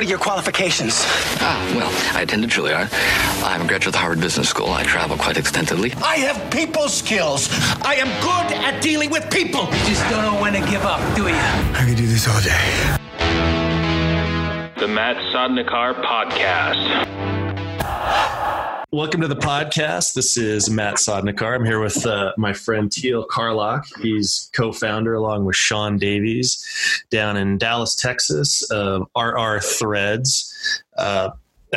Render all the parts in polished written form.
What are your qualifications? Well, I attended Juilliard. I'm a graduate of the Harvard Business School. I travel quite extensively. I have people skills. I am good at dealing with people. You just don't know when to give up, do you? I could do this all day. The Matt Sodnicar Podcast. Welcome to the podcast. This is Matt Sodnicar. I'm here with my friend Teal Carlock. He's co-founder along with Sean Davies down in Dallas, Texas, of RR Threads.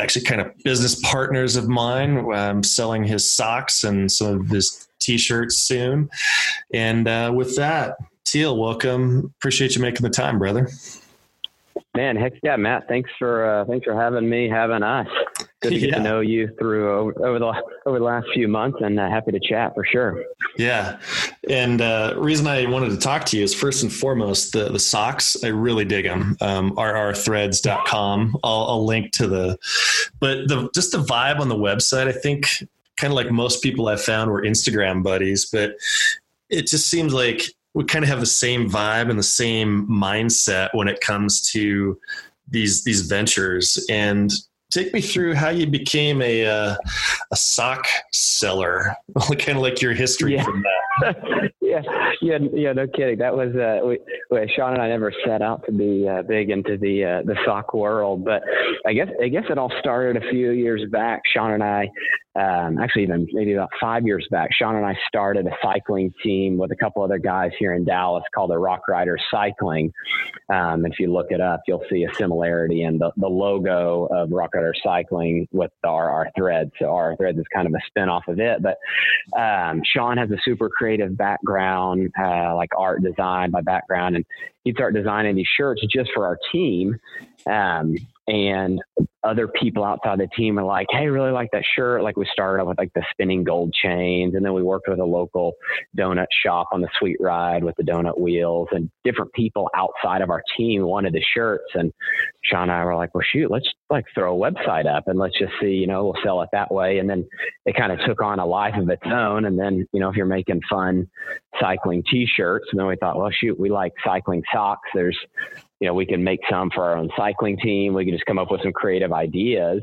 Actually kind of business partners of mine. I'm selling his socks and some of his t-shirts soon. And with that, Teal, welcome. Appreciate you making the time, brother. Man, heck yeah, Matt! Thanks for having me, having us. Good to get to know you through over the last few months, and happy to chat for sure. Yeah, and reason I wanted to talk to you is first and foremost the socks. I really dig them. RRthreads.com. I'll link to but just the vibe on the website. I think kind of like most people I've found were Instagram buddies, but it just seems like we kind of have the same vibe and the same mindset when it comes to these ventures. And take me through how you became a sock seller, kind of like your history from that. Yeah, no kidding. That was Sean and I never set out to be big into the sock world, but I guess it all started a few years back. Sean and I, actually even maybe about 5 years back, Sean and I started a cycling team with a couple other guys here in Dallas called the Rock Riders Cycling. If you look it up, you'll see a similarity in the logo of Rock Riders Cycling with the RR Threads. So RR Threads is kind of a spinoff of it, but Sean has a super creative background, like art design, my background, and he'd start designing these shirts just for our team. And other people outside the team are like, hey, really like that shirt. Like we started off with like the spinning gold chains. And then we worked with a local donut shop on the sweet ride with the donut wheels, and different people outside of our team wanted the shirts. And Sean and I were like, well, shoot, let's like throw a website up and let's just see, we'll sell it that way. And then it kind of took on a life of its own. And then, if you're making fun cycling t-shirts, and then we thought, well, shoot, we like cycling socks. There's, we can make some for our own cycling team. We can just come up with some creative ideas.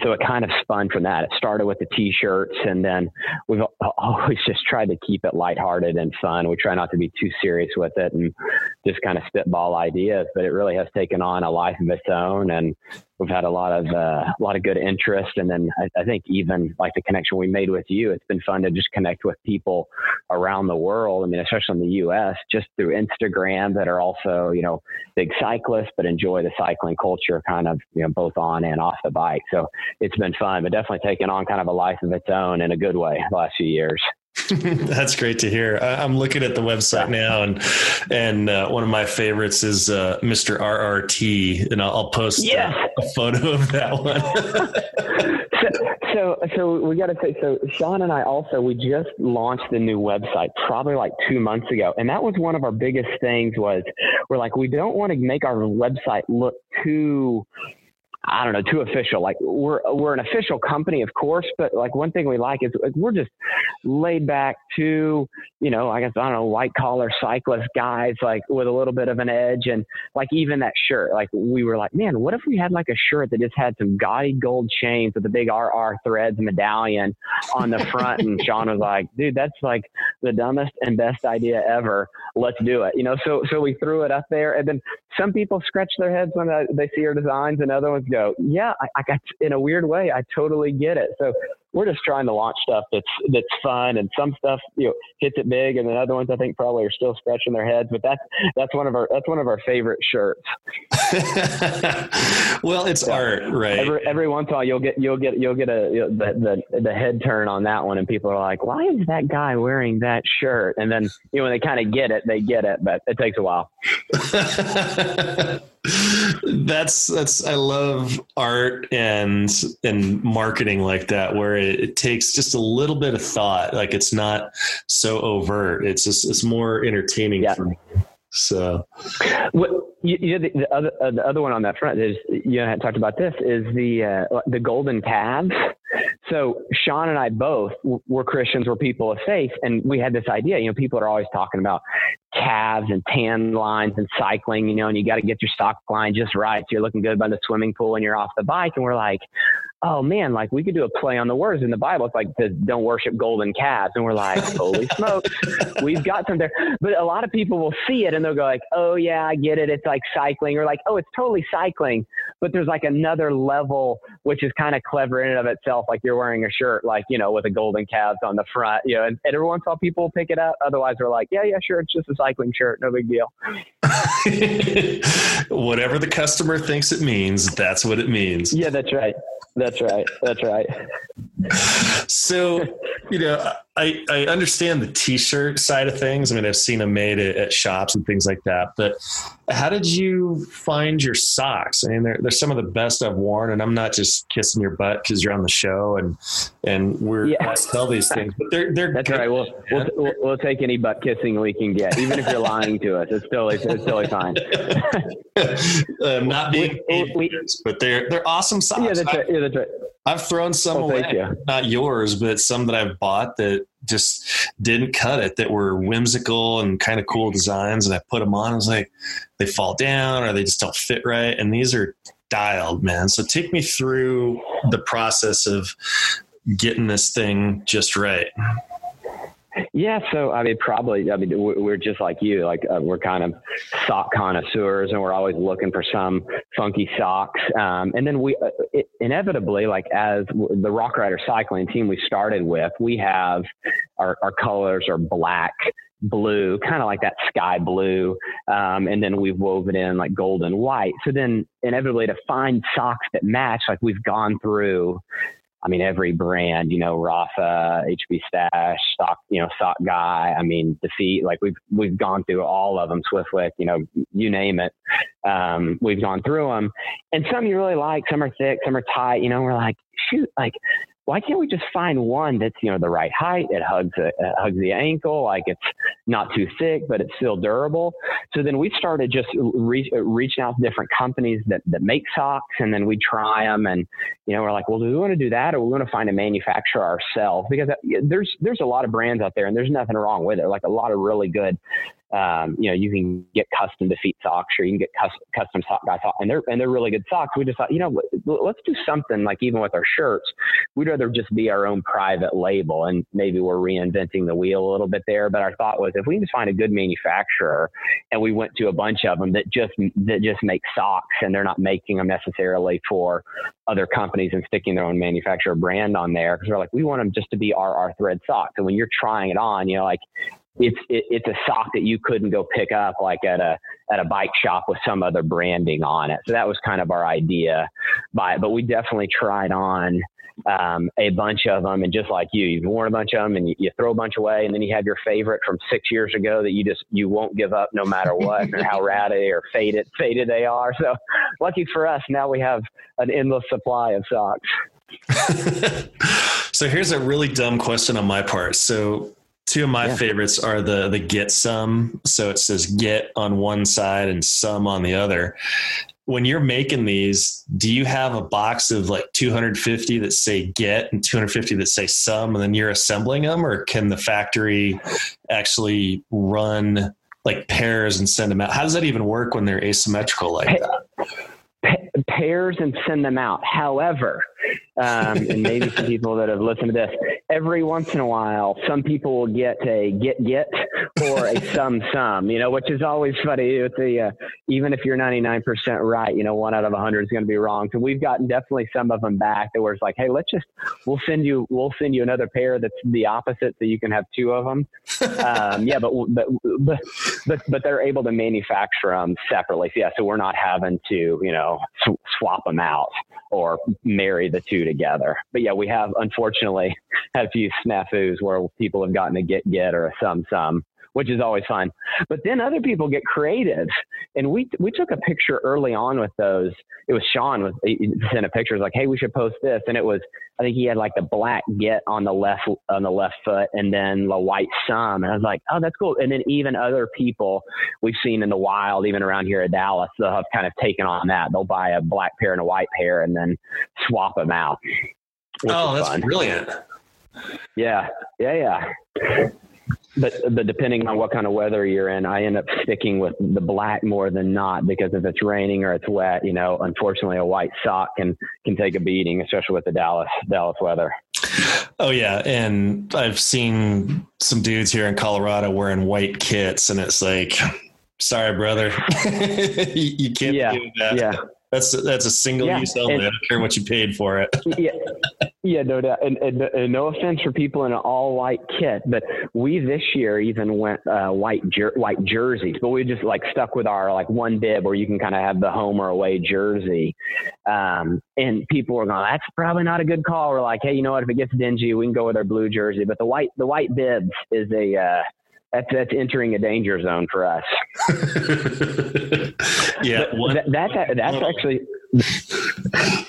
So it kind of spun from that. It started with the t-shirts, and then we've always just tried to keep it lighthearted and fun. We try not to be too serious with it and just kind of spitball ideas, but it really has taken on a life of its own. And we've had a lot of good interest. And then I think even like the connection we made with you, it's been fun to just connect with people around the world. I mean, especially in the US, just through Instagram, that are also, big cyclists, but enjoy the cycling culture kind of, both on and off the bike. So it's been fun, but definitely taken on kind of a life of its own in a good way the last few years. That's great to hear. I'm looking at the website now, and one of my favorites is Mr. RRT, and I'll post a photo of that one. So we got to say, so Sean and I also, we just launched the new website probably like 2 months ago. And that was one of our biggest things was we're like, we don't want to make our website look too official. Like we're an official company, of course, but like one thing we like is like, we're just laid back to, white collar cyclist guys, like with a little bit of an edge. And like, even that shirt, like we were like, man, what if we had like a shirt that just had some gaudy gold chains with a big RR Threads medallion on the front? And Sean was like, dude, that's like the dumbest and best idea ever. Let's do it. So we threw it up there, and then some people scratch their heads when they see our designs, and other ones go, yeah, I got, in a weird way, I totally get it. So we're just trying to launch stuff that's fun, and some stuff, hits it big. And then other ones I think probably are still scratching their heads, but that's one of our favorite shirts. Well, it's art, right? Every once in a while you'll get the head turn on that one. And people are like, why is that guy wearing that shirt? And then, when they kind of get it, but it takes a while. That's I love art and marketing like that, where it takes just a little bit of thought. Like it's not so overt. It's just, it's more entertaining for me. So the other one on that front is, I talked about this, is the golden calves. So Sean and I both were Christians, we're people of faith. And we had this idea, people are always talking about calves and tan lines and cycling, you know, and you got to get your sock line just right. So you're looking good by the swimming pool and you're off the bike. And we're like, oh man, like we could do a play on the words in the Bible. It's like, don't worship golden calves. And we're like, holy smokes, we've got some there. But a lot of people will see it and they'll go like, oh yeah, I get it. It's like cycling, or like, oh, it's totally cycling. But there's like another level, which is kind of clever in and of itself. Like you're wearing a shirt, like, you know, with a golden calves on the front, you know, and every once in a while people pick it up. Otherwise we're like, yeah, sure. It's just a cycling shirt. No big deal. Whatever the customer thinks it means, that's what it means. Yeah, that's right. That's right. So, you know, I understand the t-shirt side of things. I mean, I've seen them made at shops and things like that, but how did you find your socks? I mean, they're some of the best I've worn, and I'm not just kissing your butt because you're on the show and we're tell these things, but they're that's good, right. We'll take any butt kissing we can get, even if you're lying to us. It's totally fine. Not being but they're awesome socks. Yeah, that's right. I've thrown some away, not yours, but some that I've bought that just didn't cut it, that were whimsical and kind of cool designs. And I put them on. I was like, they fall down or they just don't fit right. And these are dialed, man. So take me through the process of getting this thing just right. Yeah. So, I mean, we're just like you, like we're kind of sock connoisseurs and we're always looking for some funky socks. And then we inevitably, like as the Rock Rider cycling team we started with, we have our colors are black, blue, kind of like that sky blue. And then we've woven in like gold and white. So then inevitably to find socks that match, like we've gone through, I mean, every brand, you know, Rafa, HB Stash, Sock, you know, Sock Guy, I mean, Defeat, like we've gone through all of them, Swiftwick, you know, you name it. We've gone through them, and some you really like, some are thick, some are tight, you know, we're like, shoot, like, why can't we just find one that's, you know, the right height? It hugs the ankle. Like it's not too thick, but it's still durable. So then we started just reaching out to different companies that make socks. And then we try them and, you know, we're like, well, do we want to do that? Or we want to find a manufacturer ourselves? Because there's a lot of brands out there and there's nothing wrong with it. Like a lot of really good, you know, you can get custom Defeat socks, or you can get custom Sock Guy socks, and they're really good socks. We just thought, you know, let's do something like even with our shirts, we'd rather just be our own private label, and maybe we're reinventing the wheel a little bit there. But our thought was, if we can just find a good manufacturer, and we went to a bunch of them that just make socks, and they're not making them necessarily for other companies and sticking their own manufacturer brand on there, because we're like, we want them just to be RR Thread socks. And when you're trying it on, you know, like, it's a sock that you couldn't go pick up like at a bike shop with some other branding on it. So that was kind of our idea by it, but we definitely tried on a bunch of them. And just like you've worn a bunch of them and you throw a bunch away, and then you have your favorite from 6 years ago that you won't give up no matter what, or how ratty or faded they are. So lucky for us, now we have an endless supply of socks. So here's a really dumb question on my part. So two of my favorites are the get some. So it says get on one side and some on the other. When you're making these, do you have a box of like 250 that say get and 250 that say some, and then you're assembling them? Or can the factory actually run like pairs and send them out? How does that even work when they're asymmetrical like that? Pairs and send them out. However, and maybe some people that have listened to this, every once in a while, some people will get a get or a some, you know, which is always funny with the, even if you're 99% right, you know, 1 out of 100 is going to be wrong. So we've gotten definitely some of them back that were like, hey, we'll send you another pair that's the opposite, so you can have two of them. But they're able to manufacture them separately. So, yeah. So we're not having to, you know, swap them out or marry the two together. But yeah, we have unfortunately had a few snafus where people have gotten a get or a some, which is always fun. But then other people get creative, and we took a picture early on with those. It was Sean he sent a picture. It was like, hey, we should post this. And it was, I think he had like the black get on the left foot and then the white some. And I was like, oh, that's cool. And then even other people we've seen in the wild, even around here at Dallas, they'll have kind of taken on that. They'll buy a black pair and a white pair and then swap them out. Oh, that's fun. Brilliant. Yeah. But depending on what kind of weather you're in, I end up sticking with the black more than not, because if it's raining or it's wet, you know, unfortunately a white sock can take a beating, especially with the Dallas weather. Oh yeah. And I've seen some dudes here in Colorado wearing white kits, and it's like, sorry, brother, you can't do that. Yeah. That's a single use only. I don't care what you paid for it. Yeah, no doubt. And no offense for people in an all white kit, but we this year even went white jerseys, but we just like stuck with our like one bib where you can kind of have the home or away jersey. And people were going, that's probably not a good call. We're like, hey, you know what? If it gets dingy, we can go with our blue jersey. But the white bibs is a that's entering a danger zone for us. Yeah. That's actually,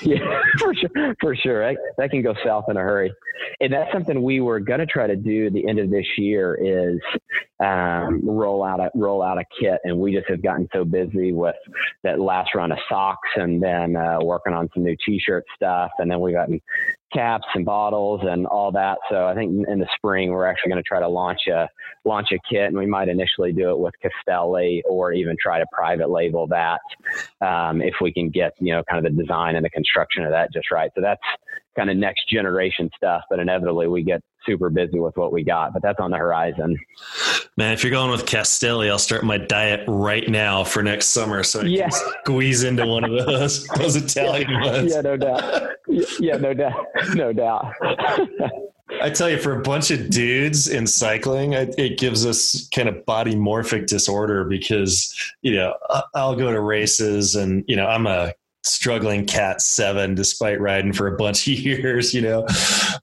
yeah, for sure. That can go south in a hurry. And that's something we were going to try to do at the end of this year is, roll out a kit. And we just have gotten so busy with that last round of socks and then, working on some new t-shirt stuff. And then we've gotten caps and bottles and all that. So I think in the spring, we're actually going to try to launch a kit, and we might initially do it with Castelli or even try to private label that. If we can get, you know, kind of the design and the construction of that just right. So that's kind of next generation stuff, but inevitably we get super busy with what we got, but that's on the horizon. Man, if you're going with Castelli, I'll start my diet right now for next summer, so I can squeeze into one of those Italian ones. Yeah, no doubt. Yeah, no doubt. No doubt. I tell you, for a bunch of dudes in cycling, it gives us kind of body morphic disorder, because, you know, I'll go to races and, you know, I'm a struggling cat 7 despite riding for a bunch of years, you know,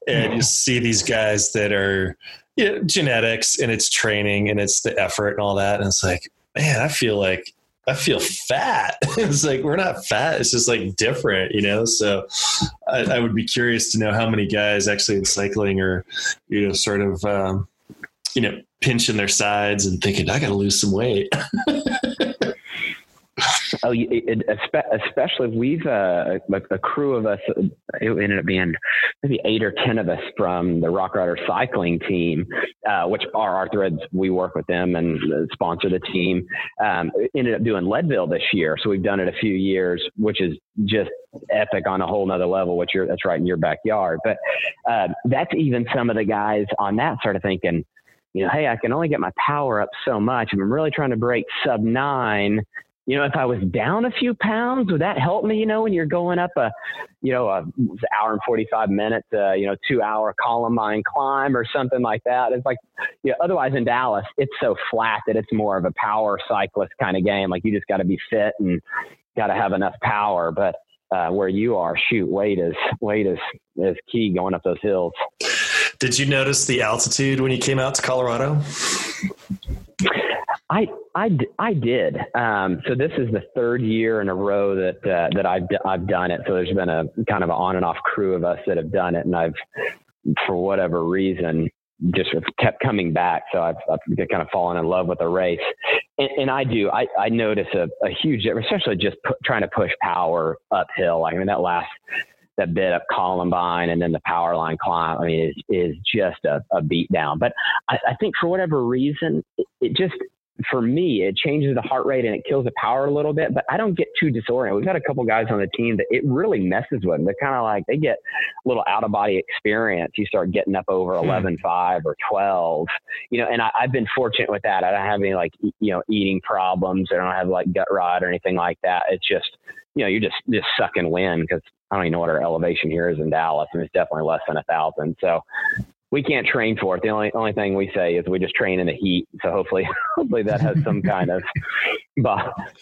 and you see these guys that are, you know, genetics and it's training and it's the effort and all that. And it's like, man, I feel fat. It's like, we're not fat. It's just like different, you know? So I would be curious to know how many guys actually in cycling are, you know, sort of, you know, pinching their sides and thinking, I got to lose some weight. Oh, especially we've a crew of us. It ended up being maybe 8 or 10 of us from the Rock Riders Cycling team, which RR Threads, we work with them and sponsor the team. Ended up doing Leadville this year, so we've done it a few years, which is just epic on a whole nother level. That's right in your backyard, but that's even some of the guys on that sort of thinking, you know, hey, I can only get my power up so much, and I'm really trying to break sub 9. You know, if I was down a few pounds, would that help me? You know, when you're going up a hour and 45 minutes, 2-hour Columbine climb or something like that. It's like, you know, otherwise in Dallas, it's so flat that it's more of a power cyclist kind of game. Like, you just got to be fit and got to have enough power. But where you are, shoot, weight is key going up those hills. Did you notice the altitude when you came out to Colorado? I did. So this is the third year in a row that I've done it. So there's been a kind of an on and off crew of us that have done it, and I've, for whatever reason, just kept coming back. So I've kind of fallen in love with the race, and I notice a huge, especially just trying to push power uphill. I mean, that bit up Columbine and then the power line climb, I mean, is just a beat down. But I think for whatever reason, it just, for me, it changes the heart rate and it kills the power a little bit, but I don't get too disoriented. We've got a couple guys on the team that it really messes with them. They're kind of like, they get a little out of body experience. You start getting up over 11.5 or 12, you know, and I've been fortunate with that. I don't have any like, you know, eating problems. I don't have like gut rot or anything like that. It's just, you know, you're just sucking wind, because I don't even know what our elevation here is in Dallas, and it's definitely less than 1,000. So we can't train for it. The only thing we say is we just train in the heat. So hopefully that has some kind of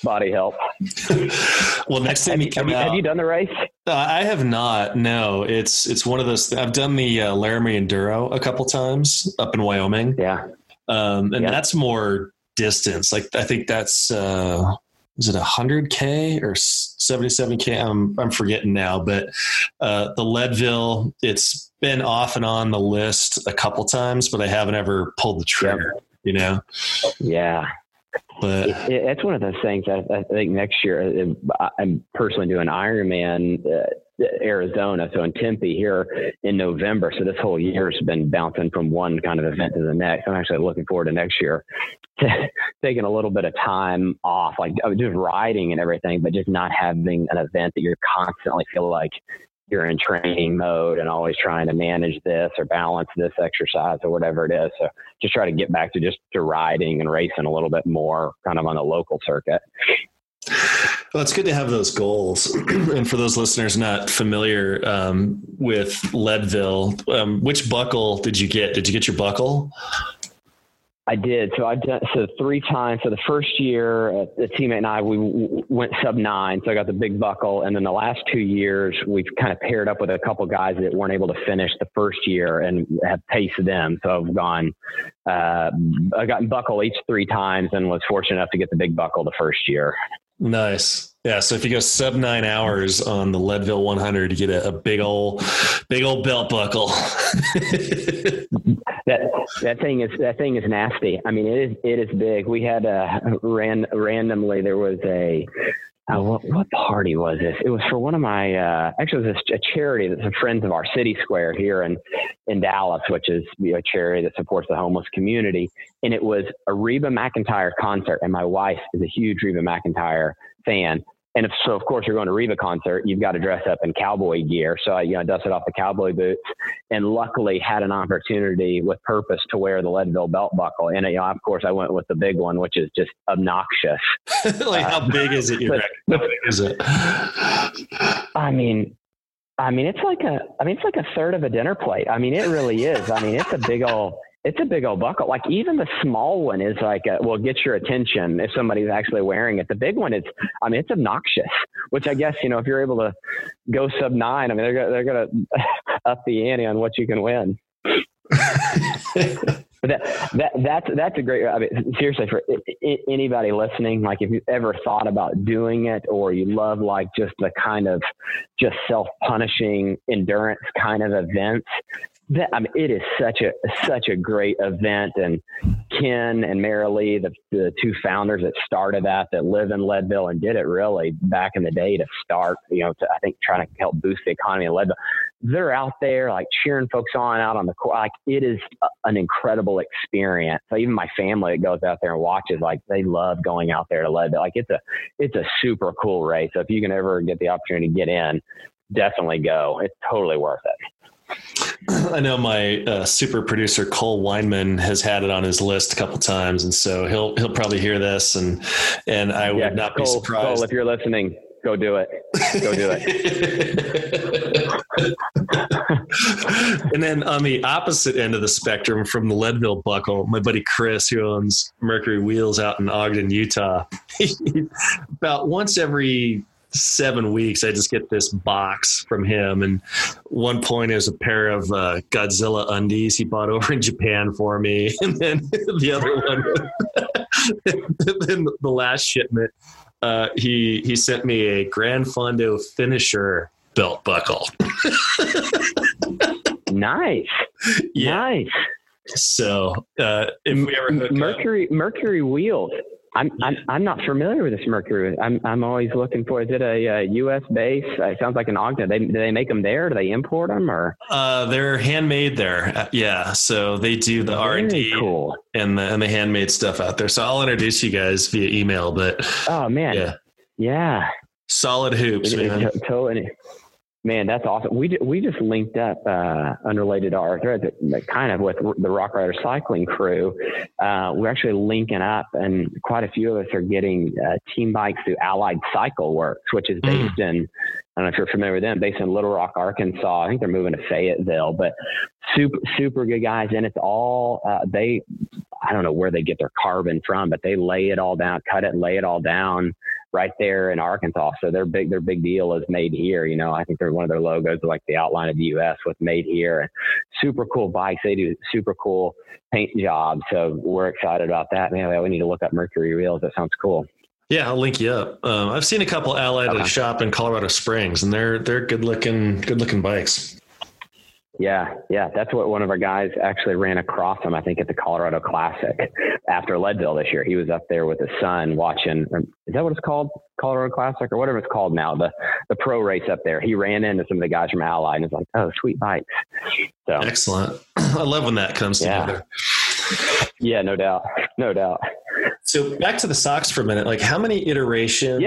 body help. Well, next time you come out, have you done the race? I have not. No, it's one of those. I've done the Laramie Enduro a couple times up in Wyoming. Yeah, That's more distance. Like, I think that's. Is it 100K or 77K? I'm forgetting now, but the Leadville, it's been off and on the list a couple times, but I haven't ever pulled the trigger, you know? Yeah. But it's one of those things. I think next year I'm personally doing Ironman Arizona, so in Tempe here in November. So this whole year has been bouncing from one kind of event to the next. I'm actually looking forward to next year taking a little bit of time off, like just riding and everything, but just not having an event that you're constantly feel like you're in training mode and always trying to manage this or balance this exercise or whatever it is. So just try to get back to just to riding and racing a little bit more kind of on the local circuit. Well, it's good to have those goals. And for those listeners not familiar with Leadville, which buckle did you get? Did you get your buckle? I did. So I've done so 3 times. So the first year, the teammate and I, we went sub-9. So I got the big buckle. And then the last 2 years, we've kind of paired up with a couple guys that weren't able to finish the first year and have paced them. So I've gone, I've gotten buckle each 3 times and was fortunate enough to get the big buckle the first year. Nice. Yeah. So if you go sub-9 hours on the Leadville 100, you get a big old belt buckle. That thing is nasty. I mean, it is big. We had randomly, there was what party was this? It was for one of my, actually it was a charity that's a Friends of Our City Square here in Dallas, which is a charity that supports the homeless community. And it was a Reba McIntyre concert. And my wife is a huge Reba McIntyre fan. And so, of course, you're going to Reba concert, you've got to dress up in cowboy gear. So I dusted off the cowboy boots and luckily had an opportunity with purpose to wear the Leadville belt buckle. And, of course, I went with the big one, which is just obnoxious. Like, how big is it? How big is it? I mean, it's like a third of a dinner plate. I mean, it really is. I mean, it's a big old buckle. Like, even the small one is like, get your attention if somebody's actually wearing it. The big one is, I mean, it's obnoxious, which I guess, if you're able to go sub-9, I mean, they're going to up the ante on what you can win. But that's a great, I mean, seriously, for anybody listening, like, if you ever thought about doing it, or you love like just the kind of just self-punishing endurance kind of events, it is such a great event. And Ken and Mary Lee, the 2 founders that started that live in Leadville and did it really back in the day to start, I think trying to help boost the economy in Leadville. They're out there like cheering folks on out on the court. Like, it is an incredible experience. So even my family that goes out there and watches, like, they love going out there to Leadville. Like, it's a super cool race. So if you can ever get the opportunity to get in, definitely go. It's totally worth it. I know my super producer Cole Weinman has had it on his list a couple times, and so he'll probably hear this, and I would not be surprised. Cole, if you're listening, go do it. Go do it. And then on the opposite end of the spectrum from the Leadville buckle, my buddy Chris, who owns Mercury Wheels out in Ogden, Utah, about once every 7 weeks, I just get this box from him. And one point it was a pair of Godzilla undies he bought over in Japan for me. And then the other one, then the last shipment, he sent me a Gran Fondo finisher belt buckle. Nice. Yeah. Nice. So if we ever hook up. Mercury Wheels. I'm not familiar with this Mercury. I'm always looking for. Is it a U.S. base? It sounds like an Ogden. Do they make them there? Do they import them, or? They're handmade there. Yeah, so they do the R&D cool. and the handmade stuff out there. So I'll introduce you guys via email. But oh man, yeah. Solid hoops, man. Totally. Man, that's awesome. We just linked up, unrelated to RR Threads, kind of with the Rock Riders Cycling crew. We're actually linking up, and quite a few of us are getting team bikes through Allied Cycle Works, which is based in, I don't know if you're familiar with them, based in Little Rock, Arkansas. I think they're moving to Fayetteville, but super good guys. And it's all, I don't know where they get their carbon from, but they lay it all down, cut it, lay it all down right there in Arkansas. So their big deal is made here. I think they're one of their logos, like the outline of the U.S. with made here, and super cool bikes. They do super cool paint jobs. So we're excited about that. Man, we need to look up Mercury Wheels. That sounds cool. Yeah, I'll link you up. I've seen a couple Allied shop in Colorado Springs, and they're good looking bikes. Yeah. That's what one of our guys actually ran across him, I think, at the Colorado Classic after Leadville this year. He was up there with his son watching, is that what it's called? Colorado Classic or whatever it's called now, the pro race up there. He ran into some of the guys from Allied and was like, oh, sweet bikes. So excellent. I love when that comes together. Yeah, no doubt. So back to the socks for a minute, like how many iterations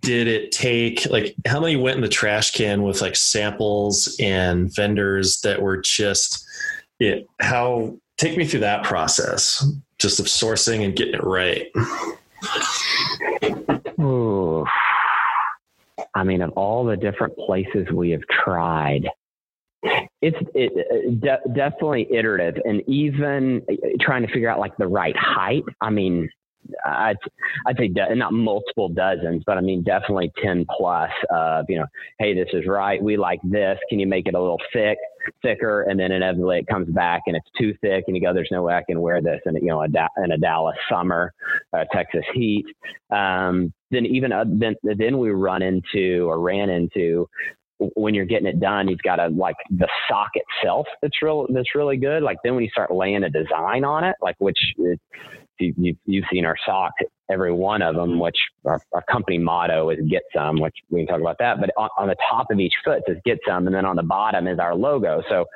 did it take? Like how many went in the trash can with like samples and vendors that were just it? How, take me through that process just of sourcing and getting it right. Ooh. I mean, of all the different places we have tried, it's definitely iterative, and even trying to figure out like the right height. I mean, I'd say not multiple dozens, but I mean, definitely 10 plus of, hey, this is right. We like this. Can you make it a little thicker? And then inevitably it comes back and it's too thick and you go, there's no way I can wear this in, in a Dallas summer, Texas heat. Then we ran into, when you're getting it done, you've got to like the sock itself. That's really good. Like then when you start laying a design on it, like which you've seen our sock, every one of them, which our company motto is get some, which we can talk about that. But on the top of each foot says get some. And then on the bottom is our logo. So,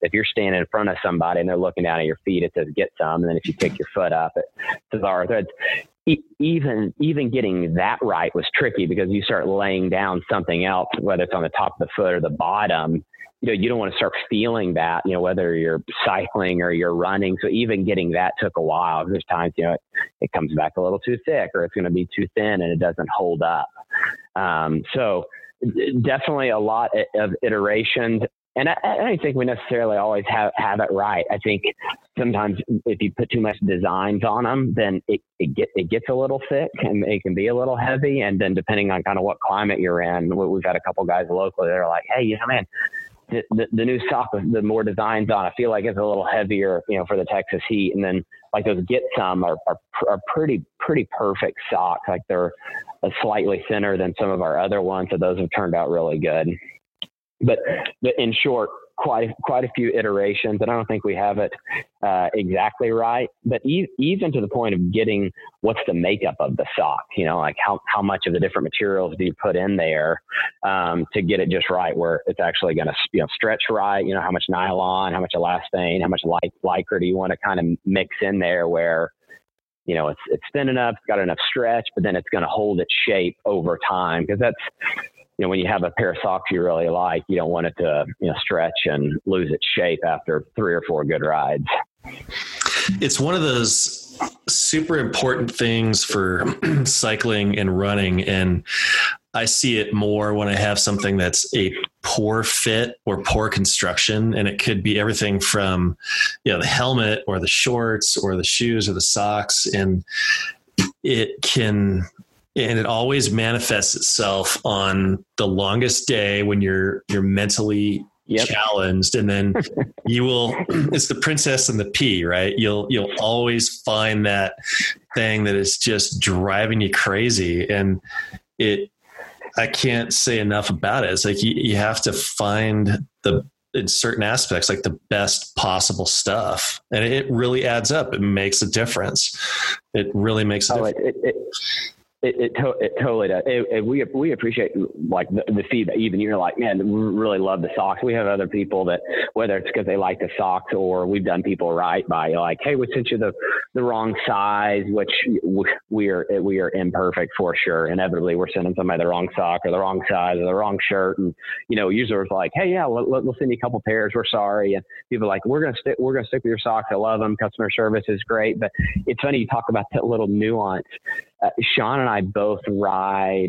if you're standing in front of somebody and they're looking down at your feet, it says get some. And then if you pick your foot up, it says RR Threads. Even getting that right was tricky because you start laying down something else, whether it's on the top of the foot or the bottom, you don't want to start feeling that, whether you're cycling or you're running. So even getting that took a while. There's times, it comes back a little too thick or it's going to be too thin and it doesn't hold up. So definitely a lot of iterations. And I don't think we necessarily always have it right. I think sometimes if you put too much designs on them, then it gets a little thick and it can be a little heavy. And then depending on kind of what climate you're in, we've had a couple guys locally that are like, hey, man, the new sock, the more designs on, I feel like it's a little heavier, for the Texas heat. And then like those get some are pretty perfect socks. Like they're slightly thinner than some of our other ones. So those have turned out really good. But in short, quite a few iterations, and I don't think we have it exactly right. But even to the point of getting what's the makeup of the sock, like how much of the different materials do you put in there to get it just right, where it's actually going to stretch right. How much nylon, how much elastane, how much lycra do you want to kind of mix in there, where it's thin enough, it's got enough stretch, but then it's going to hold its shape over time, because that's. When you have a pair of socks you really like, you don't want it to stretch and lose its shape after 3 or 4 good rides. It's one of those super important things for cycling and running. And I see it more when I have something that's a poor fit or poor construction. And it could be everything from, the helmet or the shorts or the shoes or the socks. And it always manifests itself on the longest day when you're mentally challenged. And then it's the princess and the pea, right? You'll always find that thing that is just driving you crazy. And I can't say enough about it. It's like, you have to find in certain aspects, like the best possible stuff. And it really adds up. It makes a difference. It really makes a difference. It totally does. We appreciate like the feedback. Even you're like, man, we really love the socks. We have other people that, whether it's because they like the socks or we've done people right by like, hey, we sent you the wrong size, which we are imperfect for sure. Inevitably we're sending somebody the wrong sock or the wrong size or the wrong shirt. And, users are like, hey, yeah, we'll send you a couple pairs. We're sorry. And people are like, we're going to stick with your socks. I love them. Customer service is great. But it's funny you talk about that little nuance. Sean and I both ride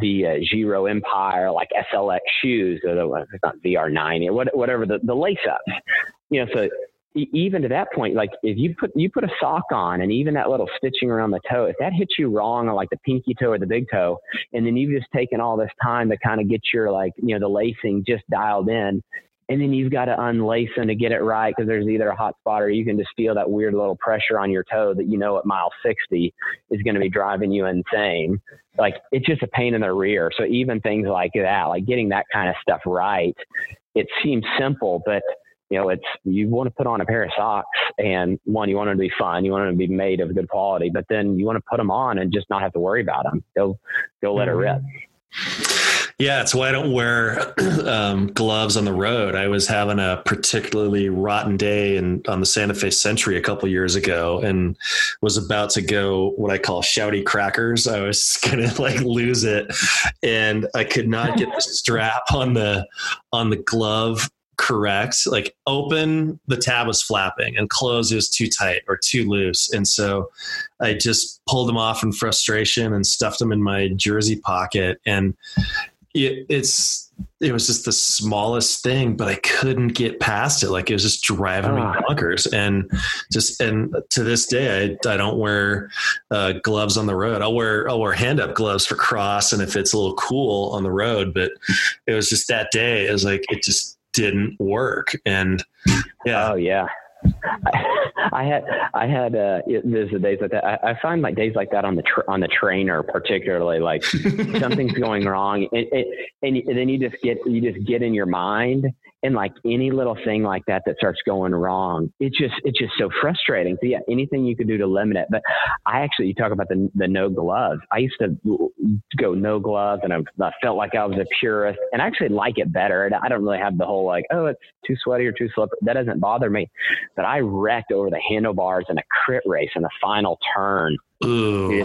the Giro Empire, like SLX shoes, or it's not VR90, whatever the lace ups. So even to that point, like if you put a sock on, and even that little stitching around the toe, if that hits you wrong on like the pinky toe or the big toe, and then you've just taken all this time to kind of get your like the lacing just dialed in. And then you've got to unlace them to get it right, because there's either a hot spot or you can just feel that weird little pressure on your toe that at mile 60 is going to be driving you insane. Like it's just a pain in the rear. So even things like that, like getting that kind of stuff right it seems simple, but it's, you want to put on a pair of socks, and one, you want them to be fun. You want them to be made of good quality, but then you want to put them on and just not have to worry about them. Go let it rip. Yeah, that's why I don't wear gloves on the road. I was having a particularly rotten day on the Santa Fe Century a couple years ago, and was about to go what I call shouty crackers. I was going to lose it, and I could not get the strap on the glove correct. Open, the tab was flapping, and close, it was too tight or too loose. And so I just pulled them off in frustration and stuffed them in my jersey pocket. And it was just the smallest thing, but I couldn't get past it. It was just driving me bonkers. And to this day, I don't wear gloves on the road. I'll wear hand up gloves for cross, and if it's a little cool on the road. But it was just that day, it was it just didn't work. And yeah. Oh yeah. I had there's the days like that. I find days like that on the trainer, particularly something's going wrong. And then you just get in your mind, and any little thing like that, that starts going wrong. It's just so frustrating. So yeah, anything you could do to limit it. But you talk about the no gloves. I used to go no gloves, and I felt like I was a purist, and I actually like it better. I don't really have the whole it's too sweaty or too slippery. That doesn't bother me. But I wrecked over the handlebars in a crit race in the final turn. Ooh.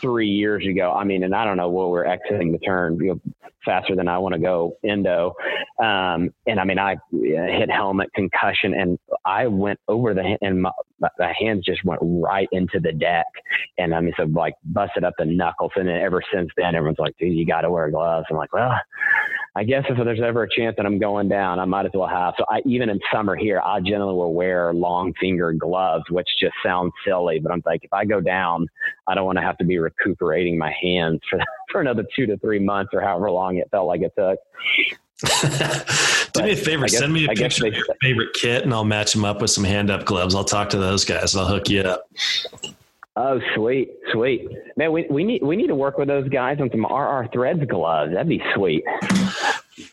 3 years ago. And I don't know what we're exiting the turn, faster than I want to go endo. I hit helmet, concussion, and I went over my hands just went right into the deck. And so busted up the knuckles. And then ever since then, everyone's like, dude, you got to wear gloves. I'm like, well, I guess if there's ever a chance that I'm going down, I might as well have. So even in summer here, I generally will wear long finger gloves, which just sounds silly, but I'm if I go down, I don't want to have to be recuperating my hands for another 2 to 3 months, or however long it felt like it took. Do me a favor, send me a picture of your favorite kit, and I'll match them up with some hand up gloves. I'll talk to those guys. I'll hook you up. Oh, sweet. Man, we need to work with those guys on some RR Threads gloves. That'd be sweet.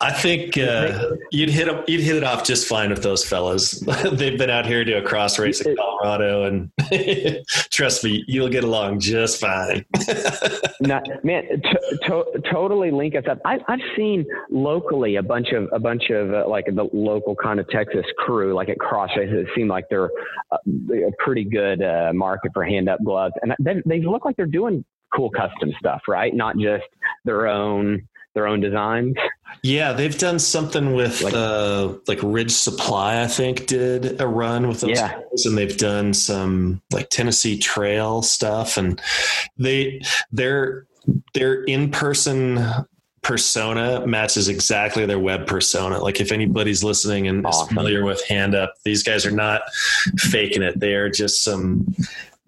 I think you'd hit it off just fine with those fellas. They've been out here to a cross race in Colorado, and trust me, you'll get along just fine. Totally link us up. I've seen locally a bunch of the local kind of Texas crew, at cross races. It seemed like they're a pretty good market for hand up gloves, and they look like they're doing cool custom stuff, right? Not just their own designs. Yeah, they've done something with Ridge Supply, I think, did a run with those guys, and they've done some Tennessee Trail stuff, and their in-person persona matches exactly their web persona. If anybody's listening and is familiar with Hand Up, these guys are not faking it. They are just some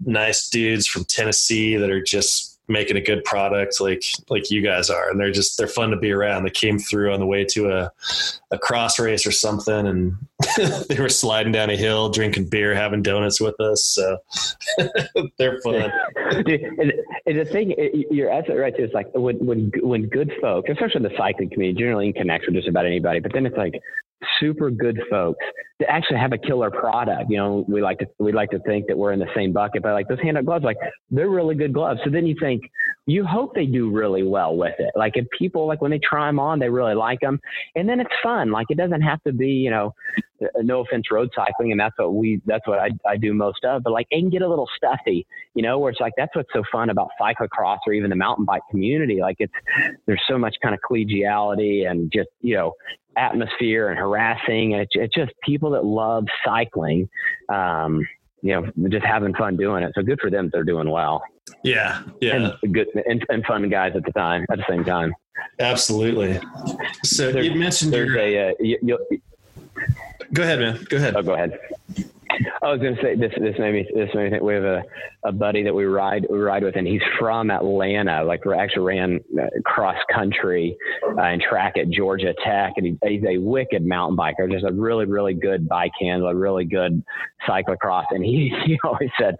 nice dudes from Tennessee that are just making a good product like you guys are. And they're fun to be around. They came through on the way to a cross race or something, and they were sliding down a hill, drinking beer, having donuts with us. So they're fun. Dude, and the thing, you're absolutely right. It's when good folks, especially in the cycling community, generally in connection with just about anybody, but then it's super good folks to actually have a killer product. We like to think that we're in the same bucket, but those hand up gloves, they're really good gloves. So then you think, you hope they do really well with it. If people, when they try them on, they really like them. And then it's fun. It doesn't have to be, no offense, road cycling. And that's what I do most of, but it can get a little stuffy, where it's that's what's so fun about cyclocross or even the mountain bike community. There's so much kind of collegiality and just, atmosphere and harassing. And it's just people that love cycling, just having fun doing it. So good for them. They're doing well. Yeah. And good and fun guys at the same time. Absolutely. So you mentioned go ahead, man. Go ahead. Oh, go ahead. I was going to say this made me think. We have a buddy that we ride with, and he's from Atlanta. Like, we actually ran cross country and track at Georgia Tech, and he's a wicked mountain biker, just a really, really good bike handle, a really good cyclocross. And he always said,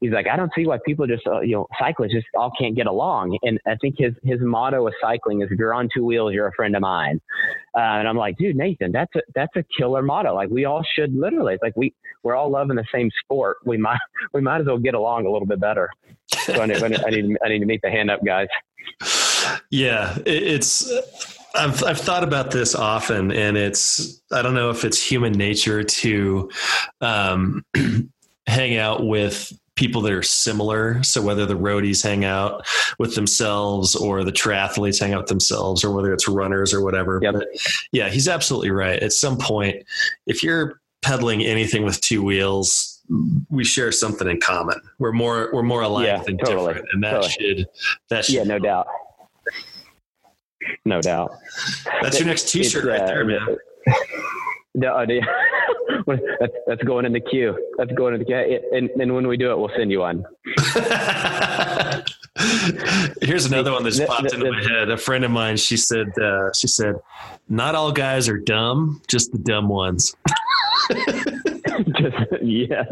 he's like, I don't see why people just cyclists just all can't get along. And I think his motto of cycling is, if you're on two wheels, you're a friend of mine. And I'm like, dude, Nathan, that's a killer motto. Like, we all should literally. It's like we're all loving the same sport. We might as well get along a little bit better. So I need to meet the Hand Up guys. Yeah, I've thought about this often, and I don't know if it's human nature to hang out with people that are similar. So whether the roadies hang out with themselves or the triathletes hang out with themselves, or whether it's runners or whatever. Yep. But yeah, he's absolutely right. At some point, if you're pedaling anything with two wheels, we share something in common. We're more alike than different. And that should no doubt. No doubt. That's your next t-shirt right there, man. No idea. That's going in the queue. That's going in the queue. And when we do it, we'll send you one. Here's another one that just popped into my head. A friend of mine, she said, not all guys are dumb, just the dumb ones. Yes.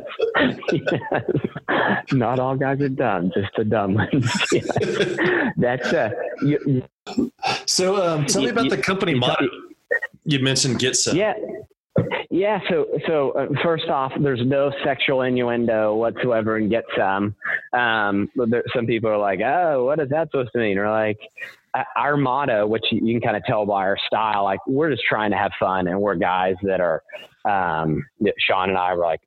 Not all guys are dumb, just the dumb ones. Yes. That's tell me about the company motto. You mentioned Get Some. Yeah. So, first off, there's no sexual innuendo whatsoever in Get Some. Some people are like, oh, what is that supposed to mean? Or like, our motto, which you can kind of tell by our style, like, we're just trying to have fun. And we're guys that are, Sean and I were like,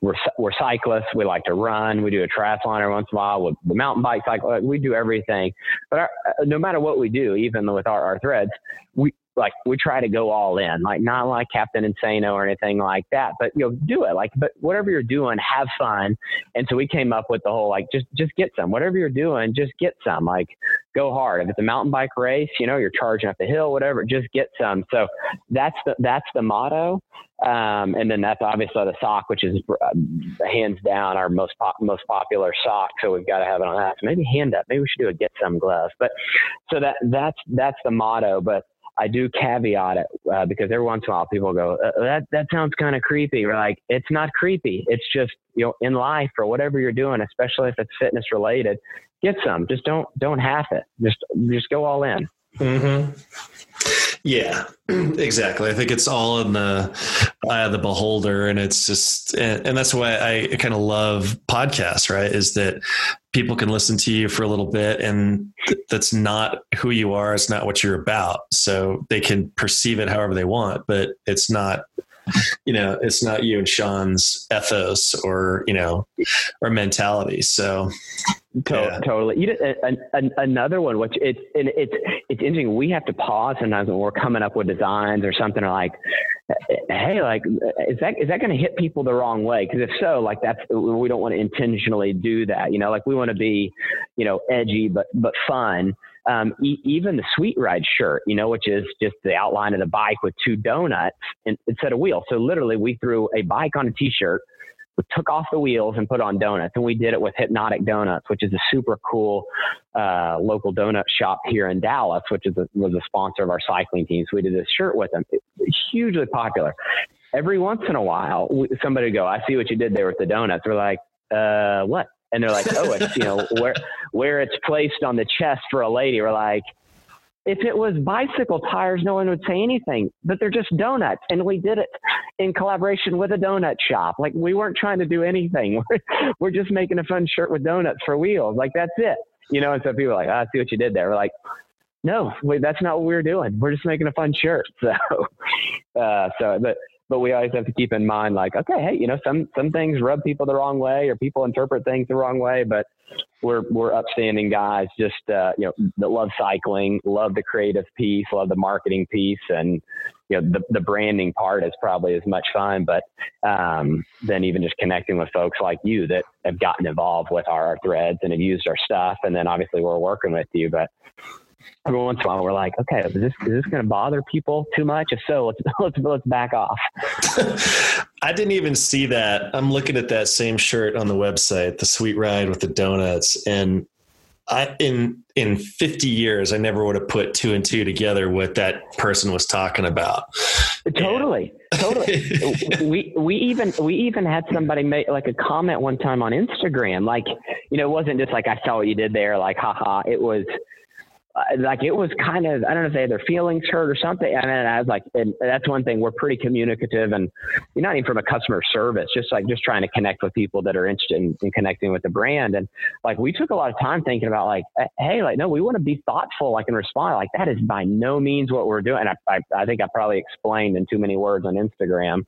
we're cyclists. We like to run. We do a triathlon every once in a while. With the mountain bike cycle, we do everything. But no matter what we do, even with RR Threads, we try to go all in, like, not like Captain Insano or anything like that, but do it. Like, but whatever you're doing, have fun. And so we came up with the whole, like, just get some, whatever you're doing, just get some, like, go hard. If it's a mountain bike race, you're charging up the hill, whatever, just get some. So that's the motto. And then that's obviously the sock, which is hands down our most popular sock. So we've got to have it on that. So maybe Hand Up, maybe we should do a Get Some glove. But so that's the motto. But I do caveat it because every once in a while people go, that sounds kind of creepy. We're like, it's not creepy. It's just, in life or whatever you're doing, especially if it's fitness related, get some, just don't half it. Just go all in. Mm-hmm. Yeah, exactly. I think it's all in the eye of the beholder, and it's just, and that's why I kind of love podcasts, right? Is that people can listen to you for a little bit, and that's not who you are. It's not what you're about. So they can perceive it however they want, but it's not, it's not you and Sean's ethos or, or mentality. So yeah. Totally. Another one, which it's interesting. We have to pause sometimes when we're coming up with designs or something, or like, hey, like, is that going to hit people the wrong way? Because if so, like, we don't want to intentionally do that. Like, we want to be, edgy but fun. Even the Sweet Ride shirt, which is just the outline of the bike with two donuts instead of wheels. So literally, we threw a bike on a t-shirt. We took off the wheels and put on donuts, and we did it with Hypnotic Donuts, which is a super cool local donut shop here in Dallas, which was a sponsor of our cycling team. So we did this shirt with them. It's hugely popular. Every once in a while, somebody would go, I see what you did there with the donuts. We're like, what? And they're like, oh, it's, where it's placed on the chest for a lady. We're like, if it was bicycle tires, no one would say anything, but they're just donuts. And we did it in collaboration with a donut shop. Like, we weren't trying to do anything. We're just making a fun shirt with donuts for wheels. Like, that's it. And so people are like, I see what you did there. We're like, no, that's not what we're doing. We're just making a fun shirt. But we always have to keep in mind, like, okay, hey, some things rub people the wrong way, or people interpret things the wrong way, but we're upstanding guys, just, that love cycling, love the creative piece, love the marketing piece. And, the branding part is probably as much fun, but, then even just connecting with folks like you that have gotten involved with our threads and have used our stuff. And then obviously we're working with you, but every once in a while we're like, okay, is this going to bother people too much? If so, let's back off. I didn't even see that. I'm looking at that same shirt on the website, the sweet ride with the donuts. And I, in 50 years, I never would have put two and two together what that person was talking about. Totally. Yeah. Totally. we even had somebody make like a comment one time on Instagram, like, you know, it wasn't just like, I saw what you did there. Like, haha, it was like, it was kind of, I don't know if they had their feelings hurt or something. And then I was like, and that's one thing, we're pretty communicative, and you're not even from a customer service, just like, just trying to connect with people that are interested in connecting with the brand. And like, we took a lot of time thinking about like, hey, like, no, we want to be thoughtful, like, and respond. Like, that is by no means what we're doing. And I think I probably explained in too many words on Instagram,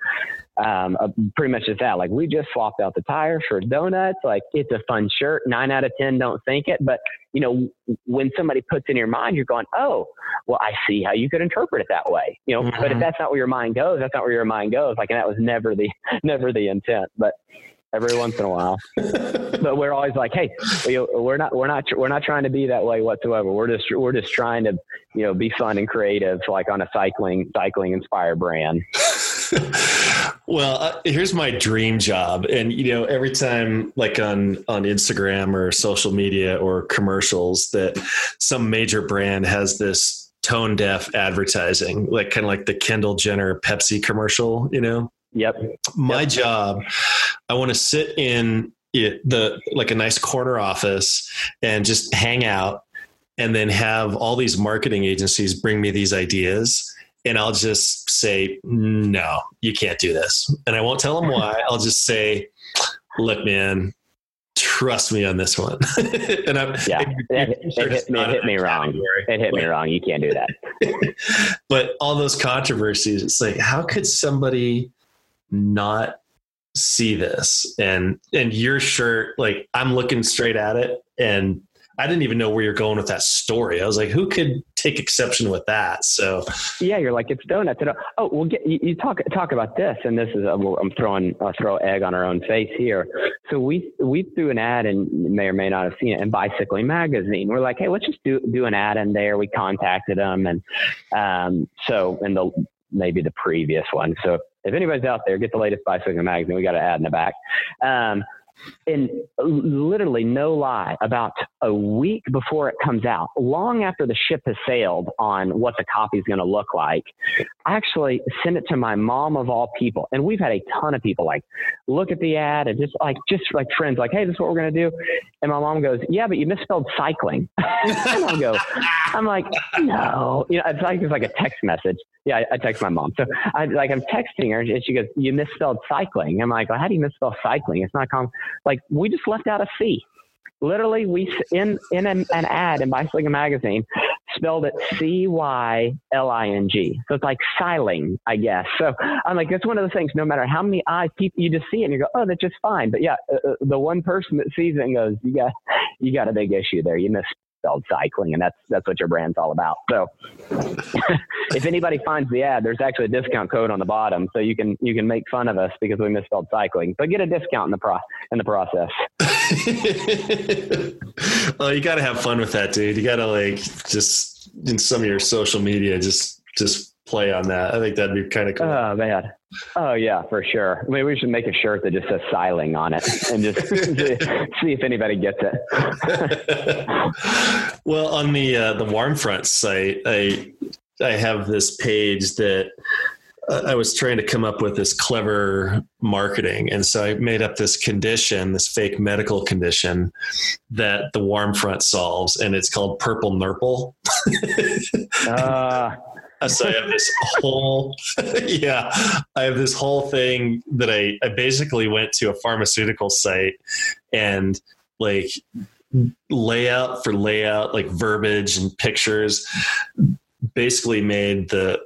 pretty much just that, like, we just swapped out the tires for donuts. Like, it's a fun shirt. 9 out of 10 don't think it, but you know, when somebody puts in your mind, you're going, oh, well, I see how you could interpret it that way, you know, mm-hmm. But if that's not where your mind goes, that's not where your mind goes. Like, and that was never the intent, but every once in a while, but we're always like, hey, we're not trying to be that way whatsoever. We're just trying to, you know, be fun and creative, like on a cycling inspired brand. Well, here's my dream job. And, you know, every time like on Instagram or social media or commercials that some major brand has this tone deaf advertising, like kind of like the Kendall Jenner Pepsi commercial, you know? Yep. My job, I want to sit in the, like a nice corner office and just hang out, and then have all these marketing agencies bring me these ideas. And I'll just say, no, you can't do this. And I won't tell them why. I'll just say, look, man, trust me on this one. And I'm, yeah, it hit me wrong. You can't do that. But all those controversies, it's like, how could somebody not see this? And your shirt, like, I'm looking straight at it, and I didn't even know where you're going with that story. I was like, who could take exception with that? So yeah, you're like, it's donuts. Oh, we'll get you talk about this. And this is, I'll throw egg on our own face here. So we threw an ad, and you may or may not have seen it, in Bicycling Magazine. We're like, hey, let's just do an ad in there. We contacted them. And, maybe the previous one. So if anybody's out there, get the latest Bicycling Magazine. We got an ad in the back. And literally, no lie, about a week before it comes out, long after the ship has sailed on what the copy is going to look like, I actually sent it to my mom of all people. And we've had a ton of people like look at the ad and just like friends like, hey, this is what we're going to do. And my mom goes, yeah, but you misspelled cycling. And I'm like, no, you know, it's like a text message. Yeah, I text my mom. So I'm texting her, and she goes, you misspelled cycling. I'm like, well, how do you misspell cycling? It's not common. Like, we just left out a C. Literally, we in an ad in Bicycling Magazine spelled it cyling. So it's like siling, I guess. So I'm like, that's one of those things, no matter how many eyes people, you just see it and you go, oh, that's just fine. But yeah, the one person that sees it and goes, you got a big issue there. You misspelled cycling, and that's what your brand's all about. So if anybody finds the ad, there's actually a discount code on the bottom, so you can make fun of us because we misspelled cycling, but get a discount in the process. Well, you got to have fun with that, dude. You got to, like, just in some of your social media, just play on that. I think that'd be kind of cool. Oh man. Oh yeah, for sure. I mean, we should make a shirt that just says siling on it and just see if anybody gets it. Well, on the Warmfront site, I have this page that I was trying to come up with this clever marketing. And so I made up this condition, this fake medical condition that the Warmfront solves. And it's called Purple Nurple. So I have this whole, thing that I basically went to a pharmaceutical site and like layout, like verbiage and pictures, basically made the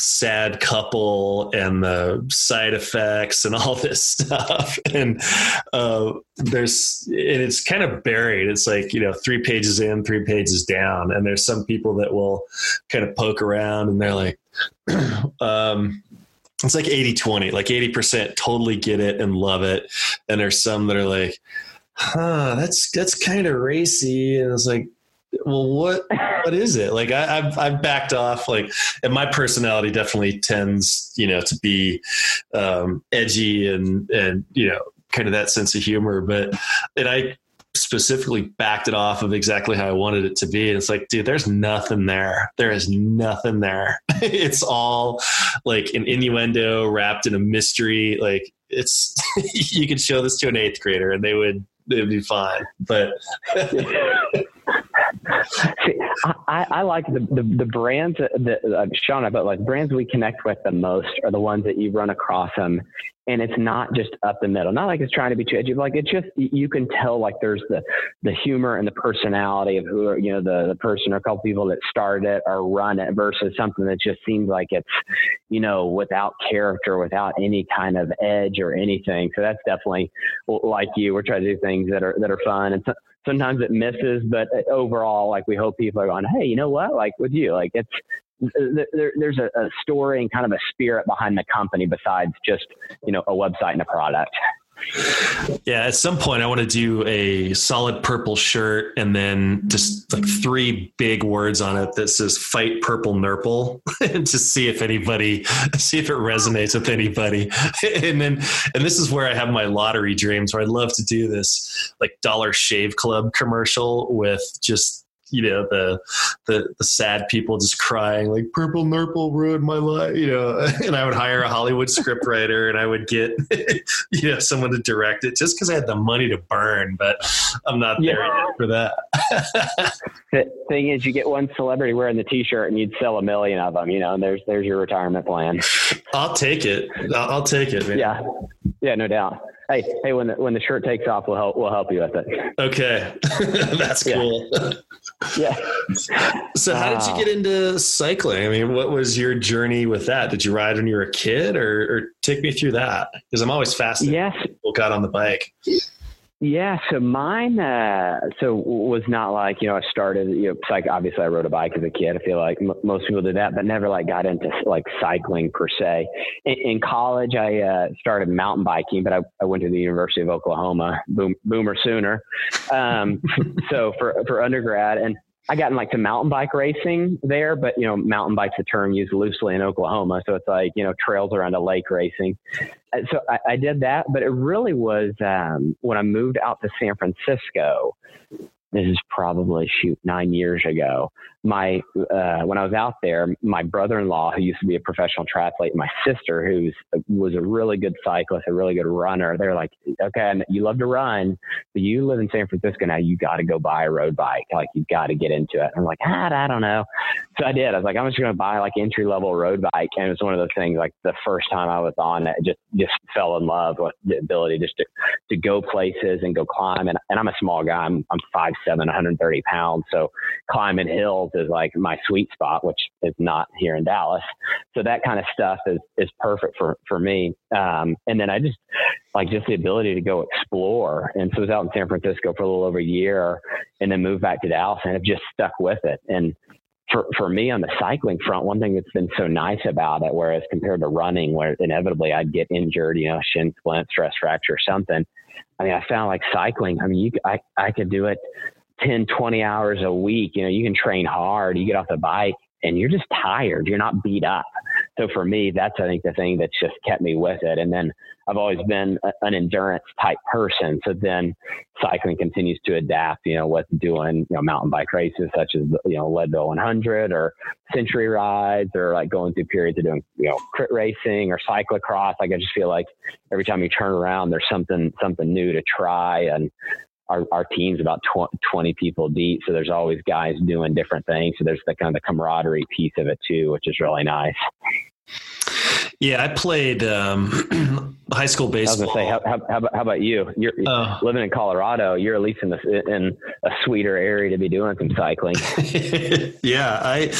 sad couple and the side effects and all this stuff. And it's kind of buried. It's like, you know, 3 pages in, 3 pages down. And there's some people that will kind of poke around, and they're like, it's like 80-20, like 80% totally get it and love it. And there's some that are like, huh, that's kind of racy. And it's like, well, what is it? Like I've backed off, like, and my personality definitely tends, you know, to be edgy and, you know, kind of that sense of humor, and I specifically backed it off of exactly how I wanted it to be. And it's like, dude, there's nothing there. There is nothing there. It's all like an innuendo wrapped in a mystery. Like it's, you could show this to an 8th grader and they'd be fine. But see, I like the brands that Shauna, but like brands we connect with the most are the ones that you run across them. And it's not just up the middle, not like it's trying to be too edgy, but like, it's just, you can tell like there's the humor and the personality of who, you know, the person or a couple people that started it or run it versus something that just seems like it's, you know, without character, without any kind of edge or anything. So that's definitely like you, we're trying to do things that are fun. And sometimes it misses, but overall, like we hope people are going, hey, you know what? Like with you, like it's, there's a story and kind of a spirit behind the company besides just, you know, a website and a product. Yeah. At some point I want to do a solid purple shirt and then just like 3 big words on it that says fight purple nurple and to see if it resonates with anybody. And this is where I have my lottery dreams where I'd love to do this like Dollar Shave Club commercial with just, you know, the sad people just crying like purple nurple ruined my life, you know, and I would hire a Hollywood script writer and I would get, you know, someone to direct it just cause I had the money to burn, but I'm not there yet for that. The thing is you get one celebrity wearing the t-shirt and you'd sell a million of them, you know, and there's your retirement plan. I'll take it. Man. Yeah. Yeah, no doubt. Hey, when the shirt takes off, we'll help you with it. Okay. That's cool. Yeah. So how did you get into cycling? I mean, what was your journey with that? Did you ride when you were a kid or take me through that? Cause I'm always fascinated. Yes. When people got on the bike. Yeah. So mine, was not like, you know, I started, you know, obviously I rode a bike as a kid. I feel like most people do that, but never like got into like cycling per se. In college, I, started mountain biking, but I went to the University of Oklahoma, boomer sooner. So for undergrad, and I got in like the mountain bike racing there, but you know, mountain bike's a term used loosely in Oklahoma. So it's like, you know, trails around a lake racing. So I did that, but it really was, when I moved out to San Francisco, this is probably 9 years ago. When I was out there, my brother-in-law, who used to be a professional triathlete, and my sister, who was a really good cyclist, a really good runner, they're like, okay, you love to run, but you live in San Francisco now. You got to go buy a road bike. Like you got to get into it. And I'm like, I don't know. So I did. I was like, I'm just going to buy like entry level road bike. And it was one of those things. Like the first time I was on it, just fell in love with the ability just to go places and go climb. And I'm a small guy. I'm 5'7", 130 pounds. So climbing hills is like my sweet spot, which is not here in Dallas. So that kind of stuff is perfect for me. And then I just like just the ability to go explore. And so I was out in San Francisco for a little over a year and then moved back to Dallas and I've just stuck with it. And for me on the cycling front, one thing that's been so nice about it, whereas compared to running where inevitably I'd get injured, you know, shin splint, stress fracture, something. I mean, I found like cycling, I mean, I could do it 10, 20 hours a week. You know, you can train hard, you get off the bike and you're just tired. You're not beat up. So for me, that's, I think the thing that's just kept me with it. And then I've always been an endurance type person. So then cycling continues to adapt, you know, what's doing, you know, mountain bike races, such as, you know, Leadville 100 or century rides or like going through periods of doing, you know, crit racing or cyclocross. Like I just feel like every time you turn around, there's something new to try. And our team's about 20 people deep. So there's always guys doing different things. So there's the kind of the camaraderie piece of it too, which is really nice. Yeah. I played, high school baseball. I was gonna say, how about you? You're living in Colorado. You're at least in a sweeter area to be doing some cycling. Yeah. I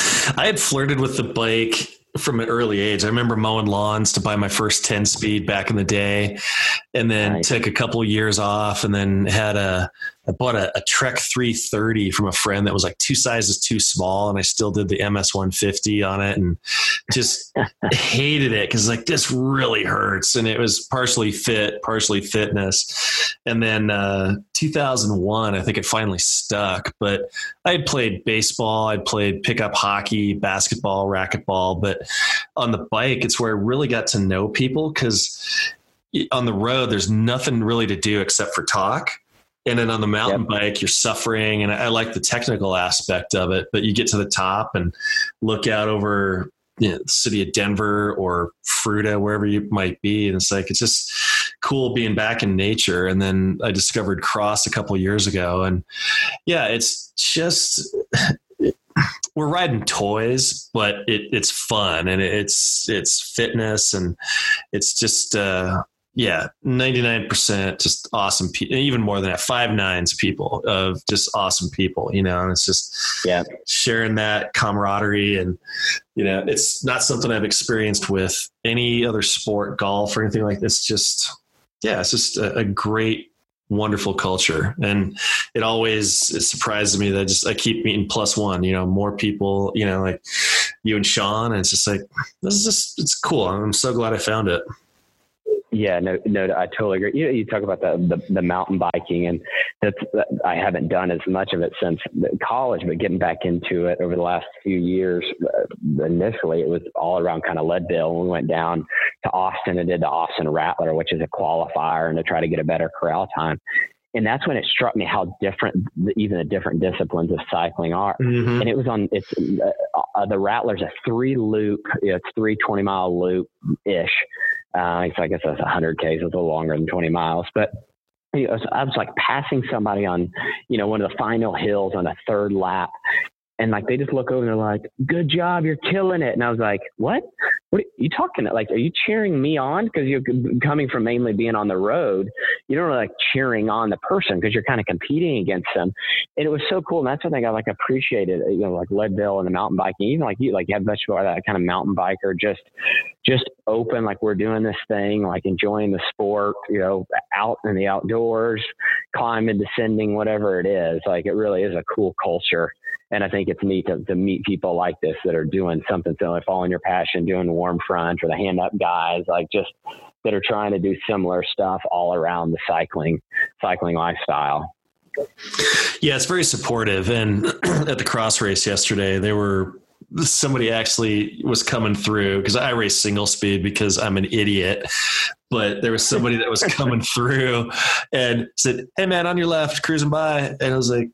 had flirted with the bike from an early age. I remember mowing lawns to buy my first 10-speed back in the day and then took a couple years off and then had a I bought a Trek 330 from a friend that was like two sizes too small. And I still did the MS 150 on it and just hated it. 'Cause like, this really hurts. And it was partially fit, partially fitness. And then, 2001, I think it finally stuck, but I had played baseball. I'd played pickup hockey, basketball, racquetball, but on the bike, it's where I really got to know people. 'Cause on the road, there's nothing really to do except for talk. And then on the mountain bike, you're suffering. And I like the technical aspect of it, but you get to the top and look out over, you know, the city of Denver or Fruta, wherever you might be. And it's like, it's just cool being back in nature. And then I discovered cross a couple of years ago, and it's just, we're riding toys, but it's fun and it's fitness and it's just, 99% just awesome people, even more than that, 5'9" people of just awesome people, you know, and it's just sharing that camaraderie. And, you know, it's not something I've experienced with any other sport, golf or anything like this. It's just a great, wonderful culture. And it always, it surprises me that I keep meeting plus one, you know, more people, you know, like you and Sean, and it's just like, it's cool. I'm so glad I found it. Yeah, no, I totally agree. You talk about the mountain biking, and I haven't done as much of it since college, but getting back into it over the last few years. Initially, it was all around kind of Leadville. We went down to Austin and did the Austin Rattler, which is a qualifier, and to try to get a better corral time. And that's when it struck me how different even the different disciplines of cycling are. Mm-hmm. And it was the Rattler's a 3-loop, it's 3 20-mile loop-ish. So I guess that's 100 Ks, a little longer than 20 miles, but you know, so I was like passing somebody on, you know, one of the final hills on a third lap, and like, they just look over and they're like, "Good job. You're killing it." And I was like, what are you talking about? Like, are you cheering me on? 'Cause you're coming from mainly being on the road. You don't really like cheering on the person, 'cause you're kind of competing against them. And it was so cool. And that's something I like appreciated, you know, like Leadville and the mountain biking, even like you have much more of that kind of mountain biker, just open, like we're doing this thing, like enjoying the sport, you know, out in the outdoors, climbing, descending, whatever it is. Like, it really is a cool culture. And I think it's neat to meet people like this that are doing something similar, following your passion, doing the Warmfront or the Hand Up guys, like just that are trying to do similar stuff all around the cycling lifestyle. Yeah, it's very supportive. And at the cross race yesterday, somebody actually was coming through, because I race single speed because I'm an idiot, but there was somebody that was coming through and said, "Hey man, on your left, cruising by." And I was like,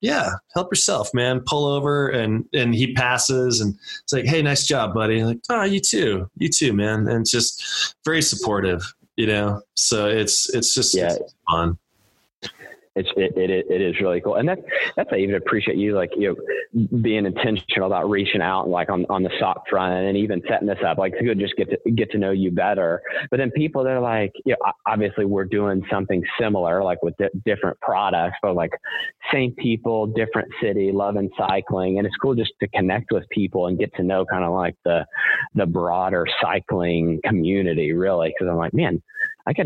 "Yeah, help yourself, man. Pull over." And he passes, and it's like, "Hey, nice job, buddy." Like, "Oh, you too, man." And it's just very supportive, you know? So it's just it's fun. It is really cool. And that's I even appreciate you, like, you know, being intentional about reaching out, like on the sock front, and even setting this up, like, to just get to know you better. But then people, they're like, you know, obviously we're doing something similar, like with different products, but like same people, different city, loving cycling. And it's cool just to connect with people and get to know kind of like the broader cycling community, really. 'Cause I'm like, man,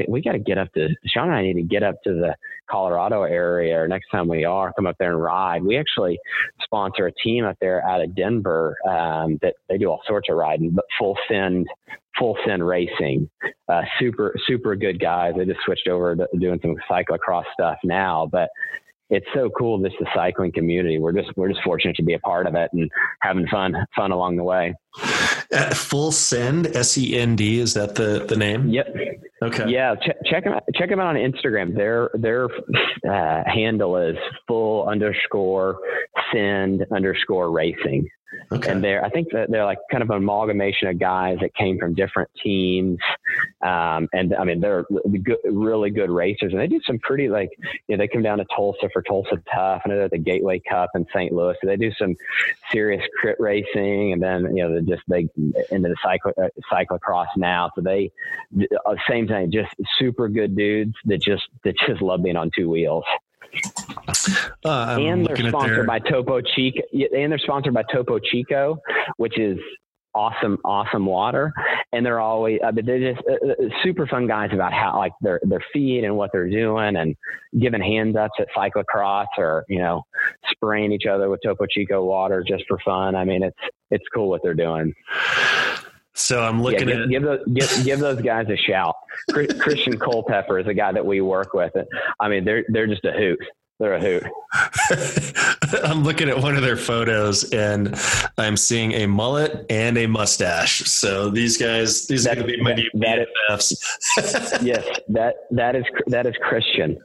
we got to get up to, Sean and I need to get up to the Colorado area, or next time we are, come up there and ride. We actually sponsor a team up there out of Denver that they do all sorts of riding, but full send racing, super good guys. They just switched over to doing some cyclocross stuff now, but it's so cool. This is the cycling community. We're just fortunate to be a part of it and having fun along the way. Full Send, SEND. Is that the name? Yep. Okay. Yeah. Check them out on Instagram. Their handle is full_send_racing. Okay. And I think that they're like kind of an amalgamation of guys that came from different teams. And I mean, they're good, really good racers, and they do some pretty, like, you know, they come down to Tulsa for Tulsa Tough, and they're at the Gateway Cup in St. Louis. So they do some serious crit racing, and then, you know, they into the cyclocross now. So they, same thing, just super good dudes that just love being on two wheels. And they're sponsored by Topo Chico, which is awesome water, and they're always they're just super fun guys about how like their feet and what they're doing, and giving hand ups at cyclocross, or you know, spraying each other with Topo Chico water just for fun. I mean, it's cool what they're doing. So I'm looking at give those guys a shout. Christian Culpepper is a guy that we work with. I mean, they're just a hoot. They're a hoot. I'm looking at one of their photos and I'm seeing a mullet and a mustache. So these guys, are going to be my new BFFs. Yes, that is Christian.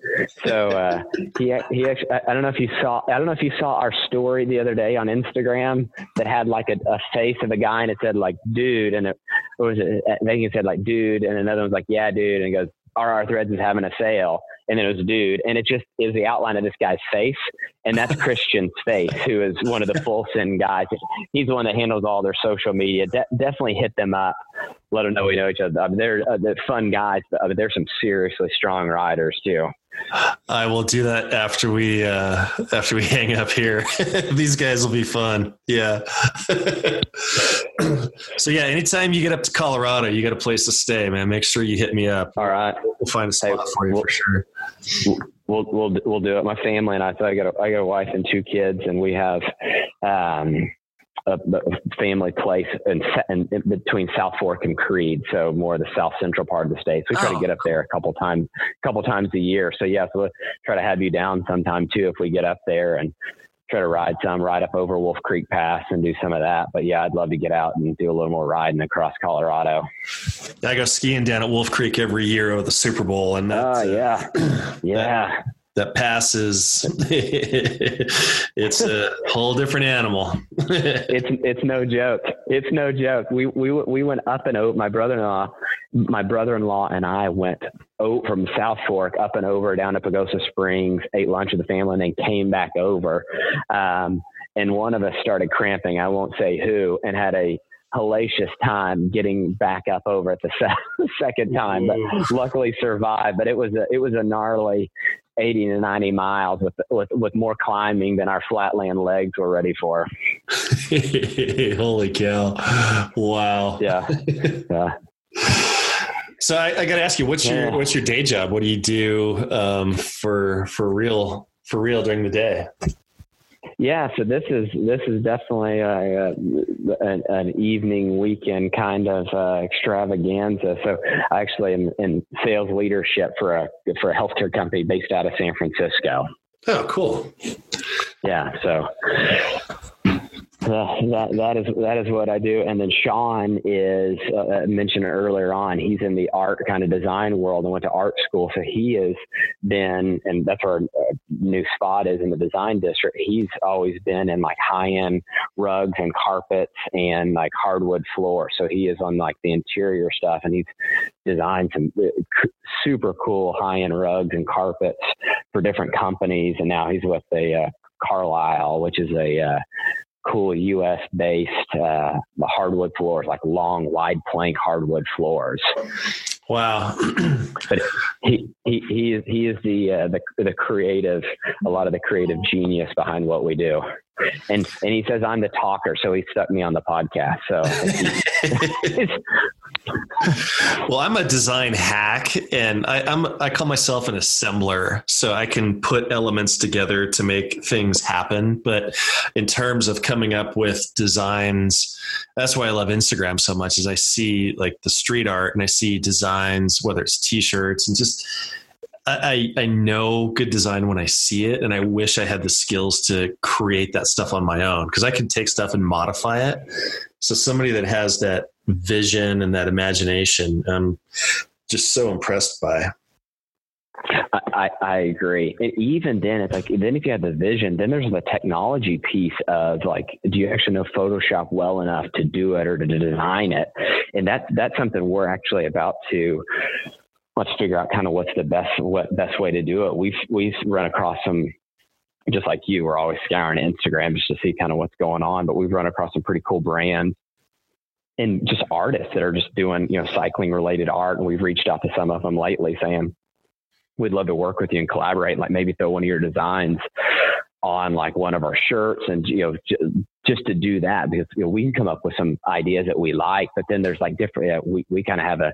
So he actually, I don't know if you saw our story the other day on Instagram that had like a face of a guy and it said like dude, and it said like dude, and another one's like yeah dude, and it goes RR Threads is having a sale. And then it was a dude, and it just is the outline of this guy's face, and that's Christian's face, who is one of the Full Send guys. He's the one that handles all their social media. Definitely hit them up. Let them know we know each other. I mean, they're fun guys, but I mean, they're some seriously strong riders too. I will do that after we hang up here. These guys will be fun. Yeah. So yeah, anytime you get up to Colorado, you got a place to stay, man. Make sure you hit me up. All right. We'll find a spot for you for sure. We'll do it. My family and I, so I got a wife and two kids, and we have, a family place in between South Fork and Creede, so more of the south central part of the state. So we try to get up there a couple times a year. So yeah, so we'll try to have you down sometime too if we get up there, and try to ride up over Wolf Creek Pass and do some of that. But yeah, I'd love to get out and do a little more riding across Colorado. I go skiing down at Wolf Creek every year over the Super Bowl, and that pass is it's a whole different animal. it's no joke. It's no joke. We went up and over. My brother-in-law and I went from South Fork up and over down to Pagosa Springs, ate lunch with the family, and then came back over. And one of us started cramping. I won't say who, and had a hellacious time getting back up over at the second time, but luckily survived. But it was a gnarly 80 to 90 miles with more climbing than our flatland legs were ready for. Holy cow. Wow. Yeah. Yeah. So I got to ask you, what's your day job? What do you do, for real during the day? Yeah. So this is definitely an evening weekend kind of extravaganza. So I actually am in sales leadership for a healthcare company based out of San Francisco. Oh, cool. Yeah. So that is what I do. And then Sean is mentioned earlier on, he's in the art kind of design world and went to art school. So he has been, and that's where our new spot is in the design district. He's always been in like high end rugs and carpets and like hardwood floor. So he is on like the interior stuff, and he's designed some super cool high end rugs and carpets for different companies. And now he's with the Carlisle, which is a, cool U.S. based hardwood floors, like long, wide plank hardwood floors. Wow! But he is the creative, a lot of the creative genius behind what we do. And he says I'm the talker, so he stuck me on the podcast. So, well, I'm a design hack, and I call myself an assembler, so I can put elements together to make things happen. But in terms of coming up with designs, that's why I love Instagram so much. Is I see like the street art, and I see designs, whether it's t-shirts, and just. I know good design when I see it, and I wish I had the skills to create that stuff on my own, because I can take stuff and modify it. So somebody that has that vision and that imagination, I'm just so impressed by. I agree. And even then, it's like, then if you have the vision, then there's the technology piece of like, do you actually know Photoshop well enough to do it or to design it? And that's something we're actually about to... Let's figure out kind of what's the best way to do it. We've run across some, just like you, we're always scouring Instagram just to see kind of what's going on, but we've run across some pretty cool brands and just artists that are just doing, you know, cycling related art. And we've reached out to some of them lately saying, we'd love to work with you and collaborate. Like maybe throw one of your designs on like one of our shirts and, you know, just to do that, because we can come up with some ideas that we like, but then there's like different, we kind of have a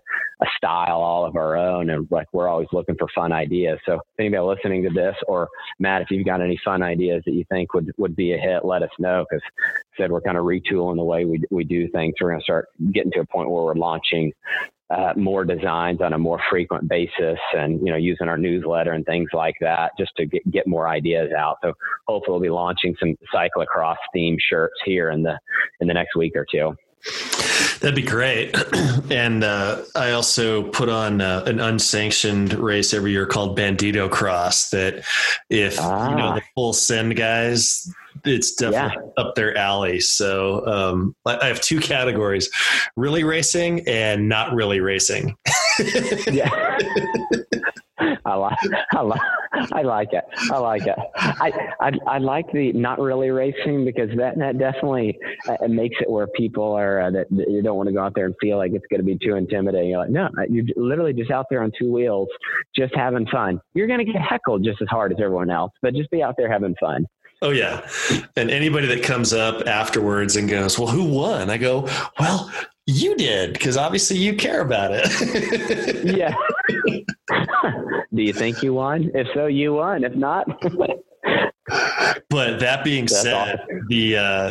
style all of our own, and like we're always looking for fun ideas. So if anybody listening to this, or Matt, if you've got any fun ideas that you think would be a hit, let us know, because said we're kind of retooling the way we do things. We're going to start getting to a point where we're launching more designs on a more frequent basis, and using our newsletter and things like that, just to get more ideas out. So hopefully we'll be launching some cyclocross themed shirts here in the next week or two. That'd be great. And I also put on an unsanctioned race every year called Bandito Cross, that if the full send guys, it's definitely up their alley. So I have two categories: really racing and not really racing. Yeah. I like it. I like the not really racing, because that definitely makes it where people are that you don't want to go out there and feel like it's going to be too intimidating. You're like, no, you're literally just out there on two wheels, just having fun. You're going to get heckled just as hard as everyone else, but just be out there having fun. Oh yeah. And anybody that comes up afterwards and goes, well, who won? I go, well, you did, because obviously you care about it. Yeah. Do you think you won? If so, you won. If not. But that being said, awesome.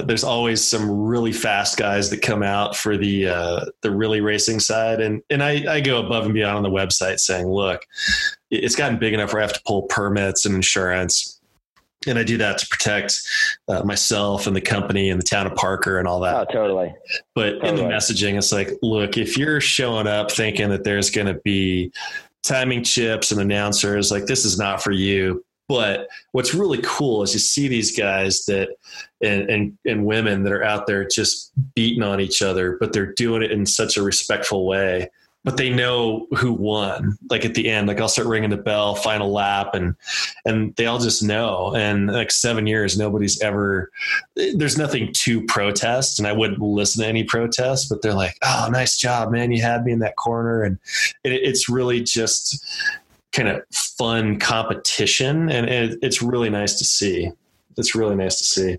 There's always some really fast guys that come out for the really racing side. And I go above and beyond on the website saying, look, it's gotten big enough where I have to pull permits and insurance. And I do that to protect myself and the company and the town of Parker and all that. Oh, totally. But totally. In the messaging, it's like, look, if you're showing up thinking that there's going to be timing chips and announcers, like, this is not for you. But what's really cool is you see these guys that and women that are out there just beating on each other, but they're doing it in such a respectful way. But they know who won. Like at the end, like I'll start ringing the bell, final lap, and they all just know. And like 7 years, there's nothing to protest, and I wouldn't listen to any protest, but they're like, oh, nice job, man. You had me in that corner. And it's really just kind of fun competition. And it's really nice to see. It's really nice to see.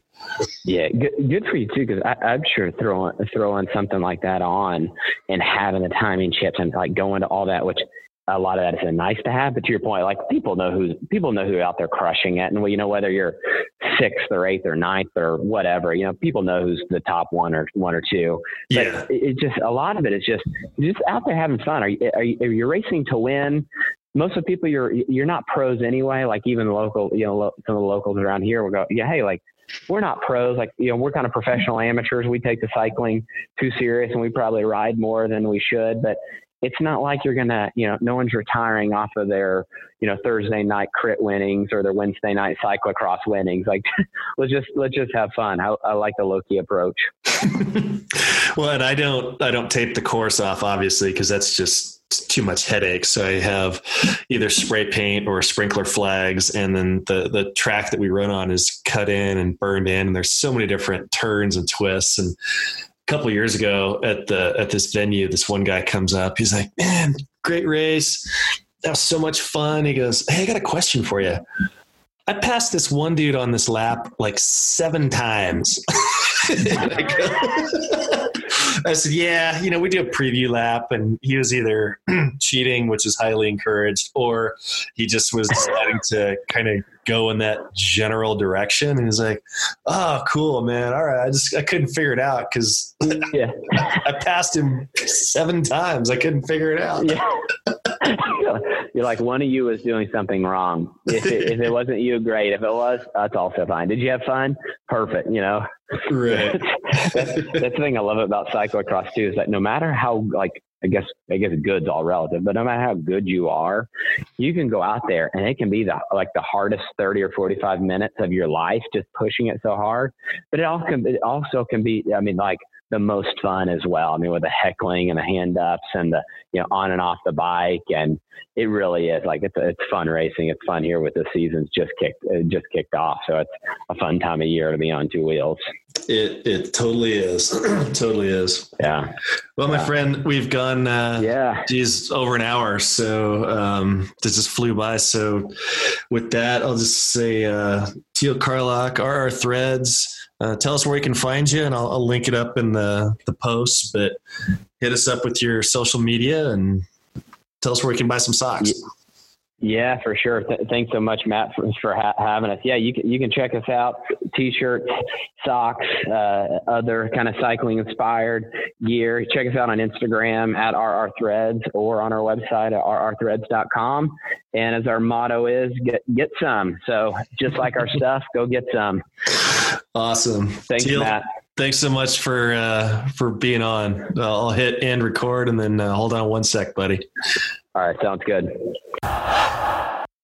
Yeah. Good for you too. Cause I'm sure throwing something like that on and having the timing chips and like going to all that, which a lot of that is nice to have, but to your point, like people know who out there crushing it. And well, whether you're sixth or eighth or ninth or whatever, people know who's the top one or two, but yeah. It's just, a lot of it is just out there having fun. Are you racing to win? Most of the people you're not pros anyway. Like even local, some of the locals around here will go, yeah, hey, like we're not pros. Like, we're kind of professional amateurs. We take the cycling too serious and we probably ride more than we should, but it's not like you're going to, no one's retiring off of their, Thursday night crit winnings or their Wednesday night cyclocross winnings. Like, let's just have fun. I like the low-key approach. Well, and I don't tape the course off, obviously, because that's just too much headache. So I have either spray paint or sprinkler flags. And then the track that we run on is cut in and burned in. And there's so many different turns and twists. And a couple of years ago at this venue, this one guy comes up, he's like, man, great race. That was so much fun. He goes, hey, I got a question for you. I passed this one dude on this lap like 7 times. I said, yeah, we do a preview lap, and he was either cheating, which is highly encouraged, or he just was deciding to kind of go in that general direction. And he's like, oh, cool, man. All right. I couldn't figure it out. Cause yeah. I passed him 7 times. I couldn't figure it out. Yeah. You're like, one of you is doing something wrong. If it wasn't you, great. If it was, that's also fine. Did you have fun? Perfect. Right. That's the thing I love about cyclocross too, is that no matter how, like, I guess good's all relative, but no matter how good you are, you can go out there and it can be the hardest 30 or 45 minutes of your life, just pushing it so hard. But it also can be, the most fun as well. With the heckling and the hand ups and the, on and off the bike. And it really is like, it's fun racing. It's fun here with the season's just kicked off. So it's a fun time of year to be on two wheels. It totally is. Totally is. Yeah. Well, my friend, we've gone, over an hour. So, this just flew by. So with that, I'll just say, Teal Carlock, RR Threads, tell us where we can find you, and I'll link it up in the posts, but hit us up with your social media and tell us where we can buy some socks. Yeah, for sure. Thanks so much, Matt, for having us. Yeah, you can check us out. T-shirts, socks, other kind of cycling inspired gear. Check us out on Instagram at RR Threads or on our website at rrthreads.com. And as our motto is, get some. So just like our stuff, go get some. Awesome. Thanks, Teal, Matt. Thanks so much for being on. I'll hit and record and then hold on one sec, buddy. All right. Sounds good.